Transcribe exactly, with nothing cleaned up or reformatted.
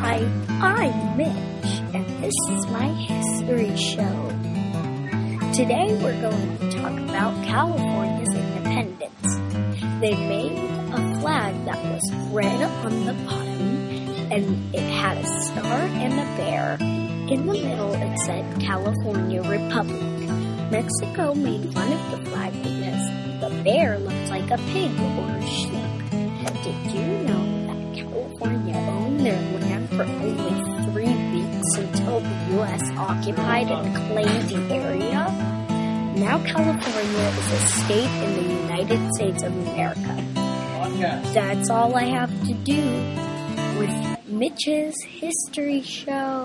Hi, I'm Mitch, and this is my history show. Today we're going to talk about California's independence. They made a flag that was red on the bottom, and it had a star and a bear. In the middle it said California Republic. Mexico made fun of the flag because the bear looked like a pig or a sheep. Did you know that California owned their land for only three weeks until the U S occupied and claimed the area? Now California is a state in the United States of America. That's all I have to do with Mitch's History Show.